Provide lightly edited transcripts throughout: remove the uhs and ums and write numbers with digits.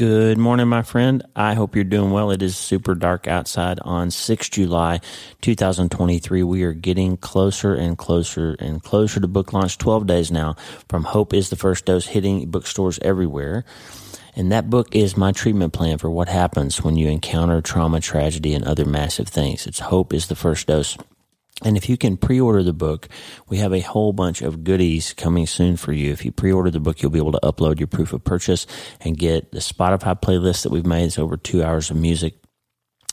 Good morning, my friend. I hope you're doing well. It is super dark outside on 6th July, 2023. We are getting closer and closer and closer to book launch. 12 days now from Hope is the First Dose hitting bookstores everywhere. And that book is my treatment plan for what happens when you encounter trauma, tragedy, and other massive things. It's Hope is the First Dose. And if you can pre-order the book, we have a whole bunch of goodies coming soon for you. If you pre-order the book, you'll be able to upload your proof of purchase and get the Spotify playlist that we've made. It's over 2 hours of music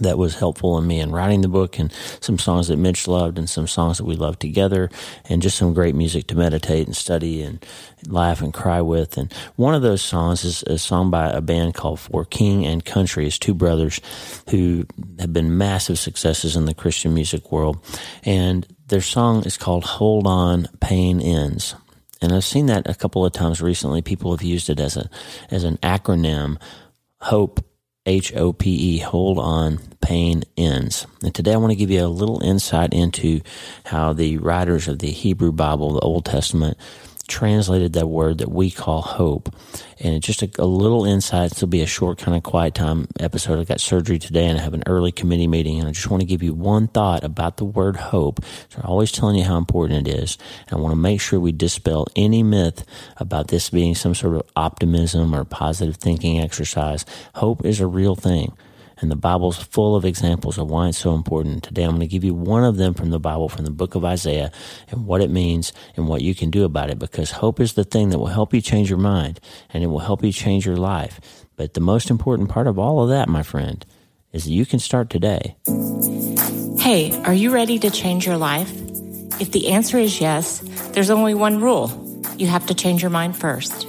that was helpful in me in writing the book, and some songs that Mitch loved and some songs that we loved together, and just some great music to meditate and study and laugh and cry with. And one of those songs is a song by a band called For King and Country. It's two brothers who have been massive successes in the Christian music world. And their song is called Hold On, Pain Ends. And I've seen that a couple of times recently. People have used it as an acronym, HOPE. HOPE, Hold On, Pain Ends. And today I want to give you a little insight into how the writers of the Hebrew Bible, the Old Testament, translated that word that we call hope. And it's just a little insight. This will be a short kind of quiet time episode. I got surgery today and I have an early committee meeting, and I just want to give you one thought about the word hope. So I'm always telling you how important it is. And I want to make sure we dispel any myth about this being some sort of optimism or positive thinking exercise. Hope is a real thing. And the Bible's full of examples of why it's so important. Today I'm going to give you one of them from the Bible, from the book of Isaiah, and what it means and what you can do about it, because hope is the thing that will help you change your mind, and it will help you change your life. But the most important part of all of that, my friend, is that you can start today. Hey, are you ready to change your life? If the answer is yes, there's only one rule. You have to change your mind first.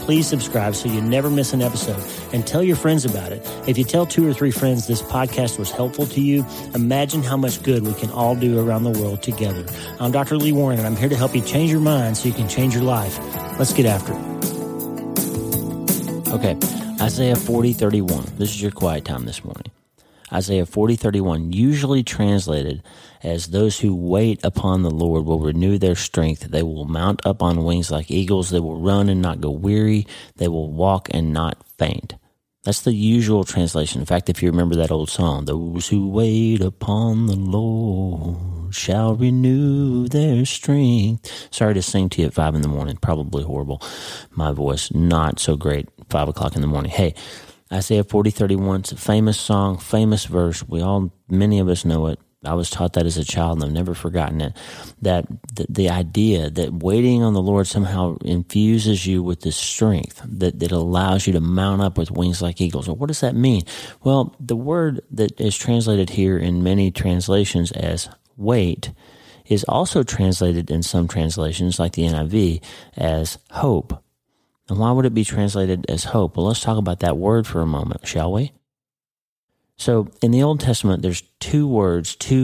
please subscribe so you never miss an episode, and tell your friends about it. If you tell 2 or 3 friends this podcast was helpful to you, imagine how much good we can all do around the world together. I'm Dr. Lee Warren, and I'm here to help you change your mind so you can change your life. Let's get after it. Okay, Isaiah 40:31. This is your quiet time this morning. Isaiah 40:31, usually translated as those who wait upon the Lord will renew their strength. They will mount up on wings like eagles. They will run and not go weary. They will walk and not faint. That's the usual translation. In fact, if you remember that old song, those who wait upon the Lord shall renew their strength. Sorry to sing to you at 5 a.m, probably horrible. My voice, not so great, 5 a.m. Hey, Isaiah 40:31, it's a famous song, famous verse. Many of us know it. I was taught that as a child, and I've never forgotten it, that the idea that waiting on the Lord somehow infuses you with this strength that allows you to mount up with wings like eagles. Well, what does that mean? Well, the word that is translated here in many translations as wait is also translated in some translations, like the NIV, as hope. And why would it be translated as hope? Well, let's talk about that word for a moment, shall we? So in the Old Testament, there's two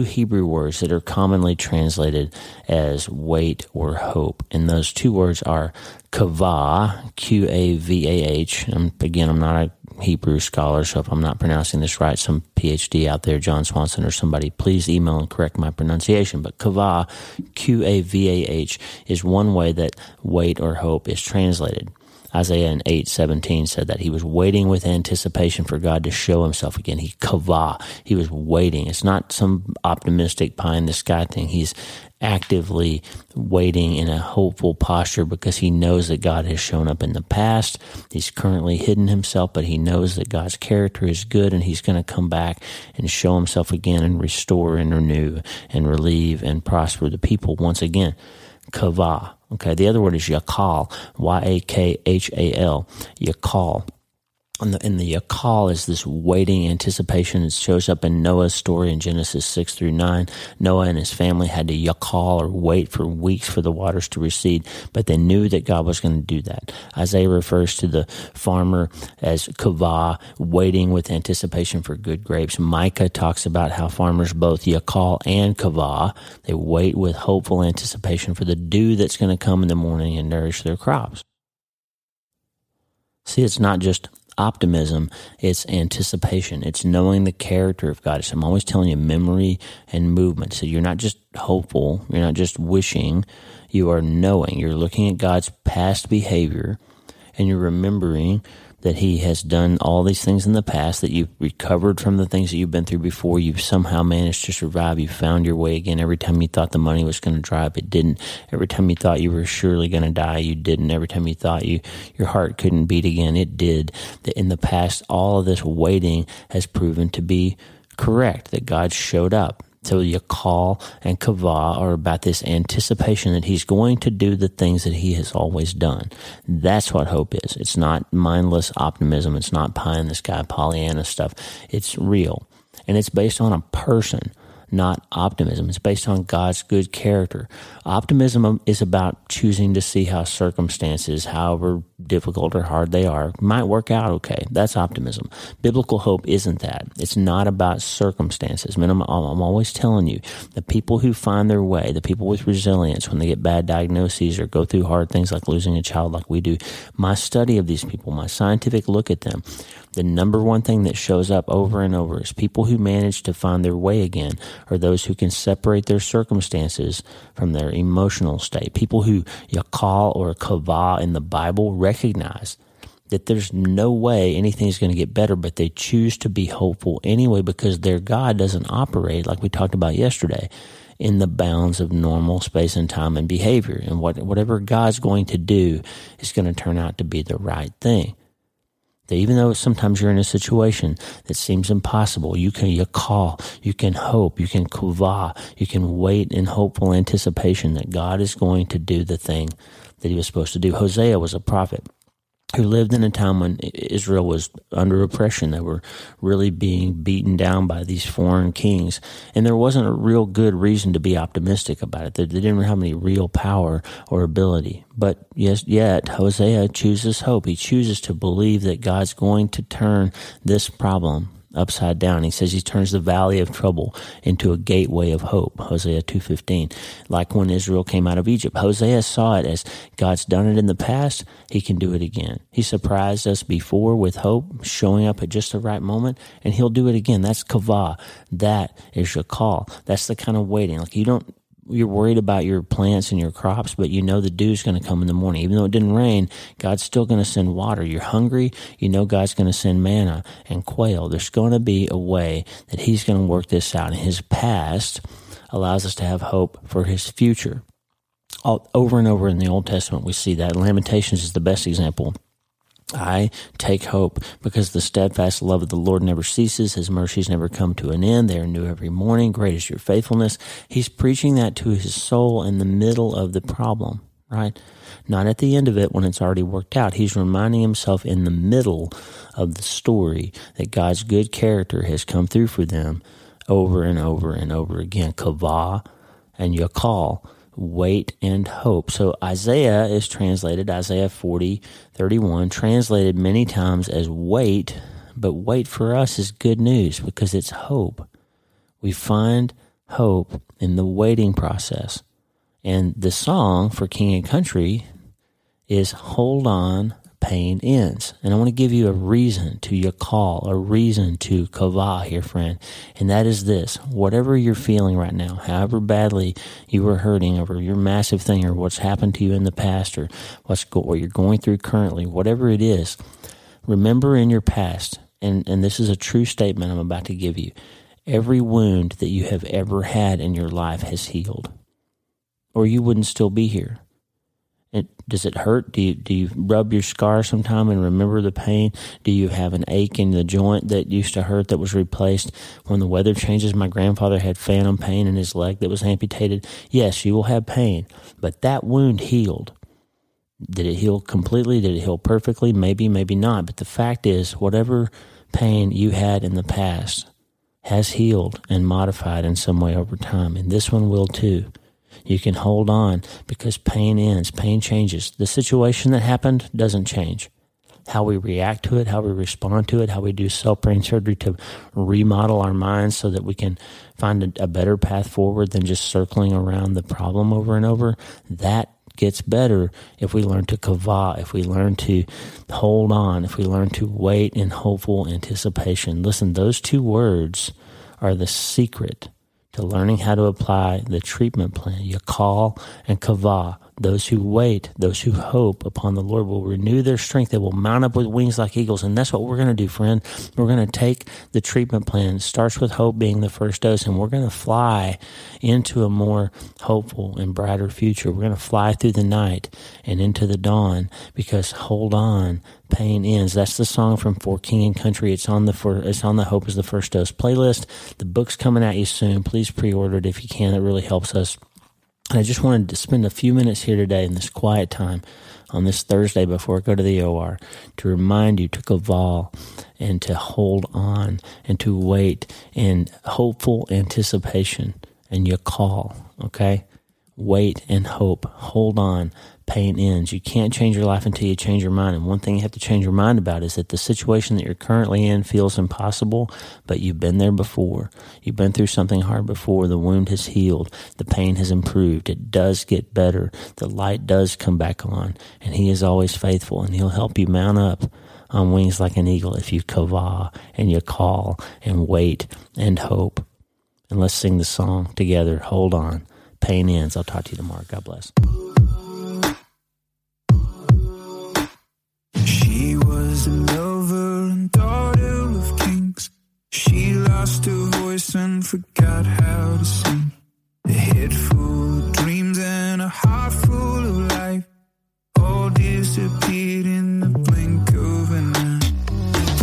Hebrew words that are commonly translated as wait or hope. And those two words are kavah, Q-A-V-A-H. I'm not a Hebrew scholar, so if I'm not pronouncing this right, some PhD out there, John Swanson or somebody, please email and correct my pronunciation. But kavah, Q-A-V-A-H, is one way that wait or hope is translated. Isaiah in 8:17 said that he was waiting with anticipation for God to show himself again. He kavah. He was waiting. It's not some optimistic pie in the sky thing. He's actively waiting in a hopeful posture because he knows that God has shown up in the past. He's currently hidden himself, but he knows that God's character is good, and he's going to come back and show himself again and restore and renew and relieve and prosper the people once again. kavah. Okay, the other word is yakhal, Y-A-K-H-A-L, yakhal. And the yakhal is this waiting anticipation. It shows up in Noah's story in Genesis 6 through 9. Noah and his family had to yakhal or wait for weeks for the waters to recede, but they knew that God was going to do that. Isaiah refers to the farmer as kavah, waiting with anticipation for good grapes. Micah talks about how farmers both yakhal and kavah, they wait with hopeful anticipation for the dew that's going to come in the morning and nourish their crops. See, it's not just optimism, it's anticipation. It's knowing the character of God. So I'm always telling you, memory and movement. So you're not just hopeful, you're not just wishing, you are knowing. You're looking at God's past behavior and you're remembering that He has done all these things in the past, that you've recovered from the things that you've been through before, you've somehow managed to survive, you found your way again. Every time you thought the money was going to dry up, it didn't. Every time you thought you were surely going to die, you didn't. Every time you thought your heart couldn't beat again, it did. That in the past, all of this waiting has proven to be correct, that God showed up. So yakhal and kavah are about this anticipation that He's going to do the things that He has always done. That's what hope is. It's not mindless optimism. It's not pie in the sky, Pollyanna stuff. It's real. And it's based on a person, not optimism. It's based on God's good character. Optimism is about choosing to see how circumstances, however difficult or hard they are, might work out okay. That's optimism. Biblical hope isn't that. It's not about circumstances. I mean, I'm always telling you, the people who find their way, the people with resilience, when they get bad diagnoses or go through hard things like losing a child like we do, my study of these people, my scientific look at them, the number one thing that shows up over and over is people who manage to find their way again are those who can separate their circumstances from their emotional state. People who yakhal or kavah in the Bible recognize that there's no way anything's going to get better, but they choose to be hopeful anyway because their God doesn't operate, like we talked about yesterday, in the bounds of normal space and time and behavior. And whatever God's going to do is going to turn out to be the right thing. That even though sometimes you're in a situation that seems impossible, you can yakhal, you can hope, you can kavah, you can wait in hopeful anticipation that God is going to do the thing that He was supposed to do. Hosea was a prophet who lived in a time when Israel was under oppression. They were really being beaten down by these foreign kings. And there wasn't a real good reason to be optimistic about it. They didn't have any real power or ability. But yet Hosea chooses hope. He chooses to believe that God's going to turn this problem upside down. He says He turns the valley of trouble into a gateway of hope, Hosea 2:15. Like when Israel came out of Egypt, Hosea saw it as God's done it in the past, He can do it again. He surprised us before with hope, showing up at just the right moment, and He'll do it again. That's kavah. That is yakhal. That's the kind of waiting. Like you're worried about your plants and your crops, but you know the dew's going to come in the morning. Even though it didn't rain, God's still going to send water. You're hungry, you know God's going to send manna and quail. There's going to be a way that He's going to work this out. And His past allows us to have hope for His future. Over and over in the Old Testament, we see that. Lamentations is the best example. I take hope because the steadfast love of the Lord never ceases. His mercies never come to an end. They are new every morning. Great is your faithfulness. He's preaching that to his soul in the middle of the problem, right? Not at the end of it when it's already worked out. He's reminding himself in the middle of the story that God's good character has come through for them over and over and over again. Kavah and yakhal. Wait and hope. So Isaiah is translated, Isaiah 40:31, translated many times as wait, but wait for us is good news because it's hope. We find hope in the waiting process. And the song for King and Country is Hold On, Pain Ends. And I want to give you a reason to yakhal, a reason to kavah here, friend. And that is this: whatever you're feeling right now, however badly you were hurting over your massive thing or what's happened to you in the past or what you're going through currently, whatever it is, remember in your past, and this is a true statement I'm about to give you, every wound that you have ever had in your life has healed, or you wouldn't still be here. Does it hurt? Do you rub your scar sometime and remember the pain? Do you have an ache in the joint that used to hurt that was replaced? When the weather changes, my grandfather had phantom pain in his leg that was amputated. Yes, you will have pain, but that wound healed. Did it heal completely? Did it heal perfectly? Maybe, maybe not. But the fact is, whatever pain you had in the past has healed and modified in some way over time, and this one will too. You can hold on because pain ends, pain changes. The situation that happened doesn't change. How we react to it, how we respond to it, how we do self-brain surgery to remodel our minds so that we can find a better path forward than just circling around the problem over and over, that gets better if we learn to kavah, if we learn to hold on, if we learn to wait in hopeful anticipation. Listen, those two words are the secret to learning how to apply the treatment plan, yakhal and kavah. Those who wait, those who hope upon the Lord will renew their strength. They will mount up with wings like eagles. And that's what we're going to do, friend. We're going to take the treatment plan. It starts with hope being the first dose, and we're going to fly into a more hopeful and brighter future. We're going to fly through the night and into the dawn because hold on, pain ends. That's the song from For King and Country. It's on the Hope is the First Dose playlist. The book's coming at you soon. Please pre-order it if you can. It really helps us. And I just wanted to spend a few minutes here today in this quiet time on this Thursday before I go to the OR to remind you to kavah and to hold on and to wait in hopeful anticipation and yakhal, okay? Wait and hope. Hold on. Pain ends. You can't change your life until you change your mind. And one thing you have to change your mind about is that the situation that you're currently in feels impossible, but you've been there before. You've been through something hard before. The wound has healed. The pain has improved. It does get better. The light does come back on. And He is always faithful, and He'll help you mount up on wings like an eagle if you kavah and you call and wait and hope. And let's sing the song together. Hold on. Pain ends. I'll talk to you tomorrow. God bless. She was a lover and daughter of kings. She lost her voice and forgot how to sing. A head full of dreams and a heart full of life all disappeared in the blink of an eye.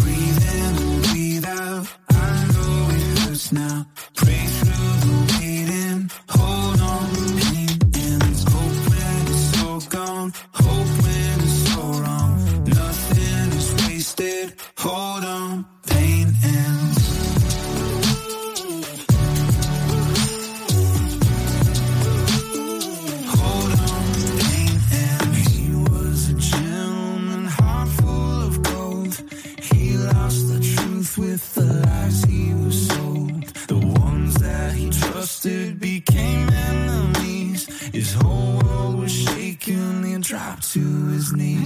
Breathe in and breathe out. I know it hurts now. Break through the waiting. Hold on to pain and it's hope when it's all gone. Hope when it's all wrong. Nothing is wasted. Hold on, pain ends. Hold on, pain ends. He was a gentleman, heart full of gold. He lost the truth with the lies he was sold. The ones that he trusted became enemies. His whole world was shaken. He dropped to his knees.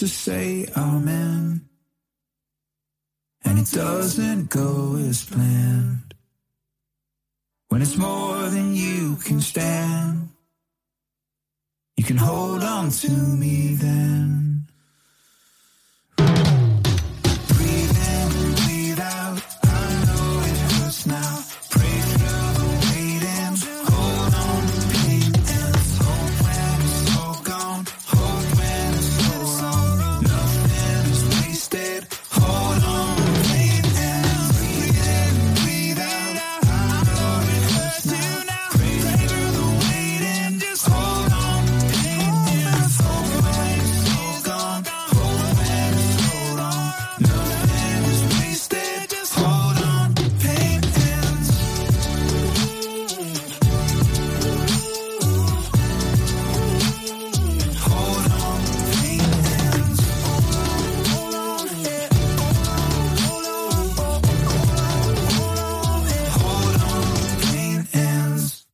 To say amen, and it doesn't go as planned. When it's more than you can stand, you can hold on to me then. Breathe in and breathe out. I know it hurts now.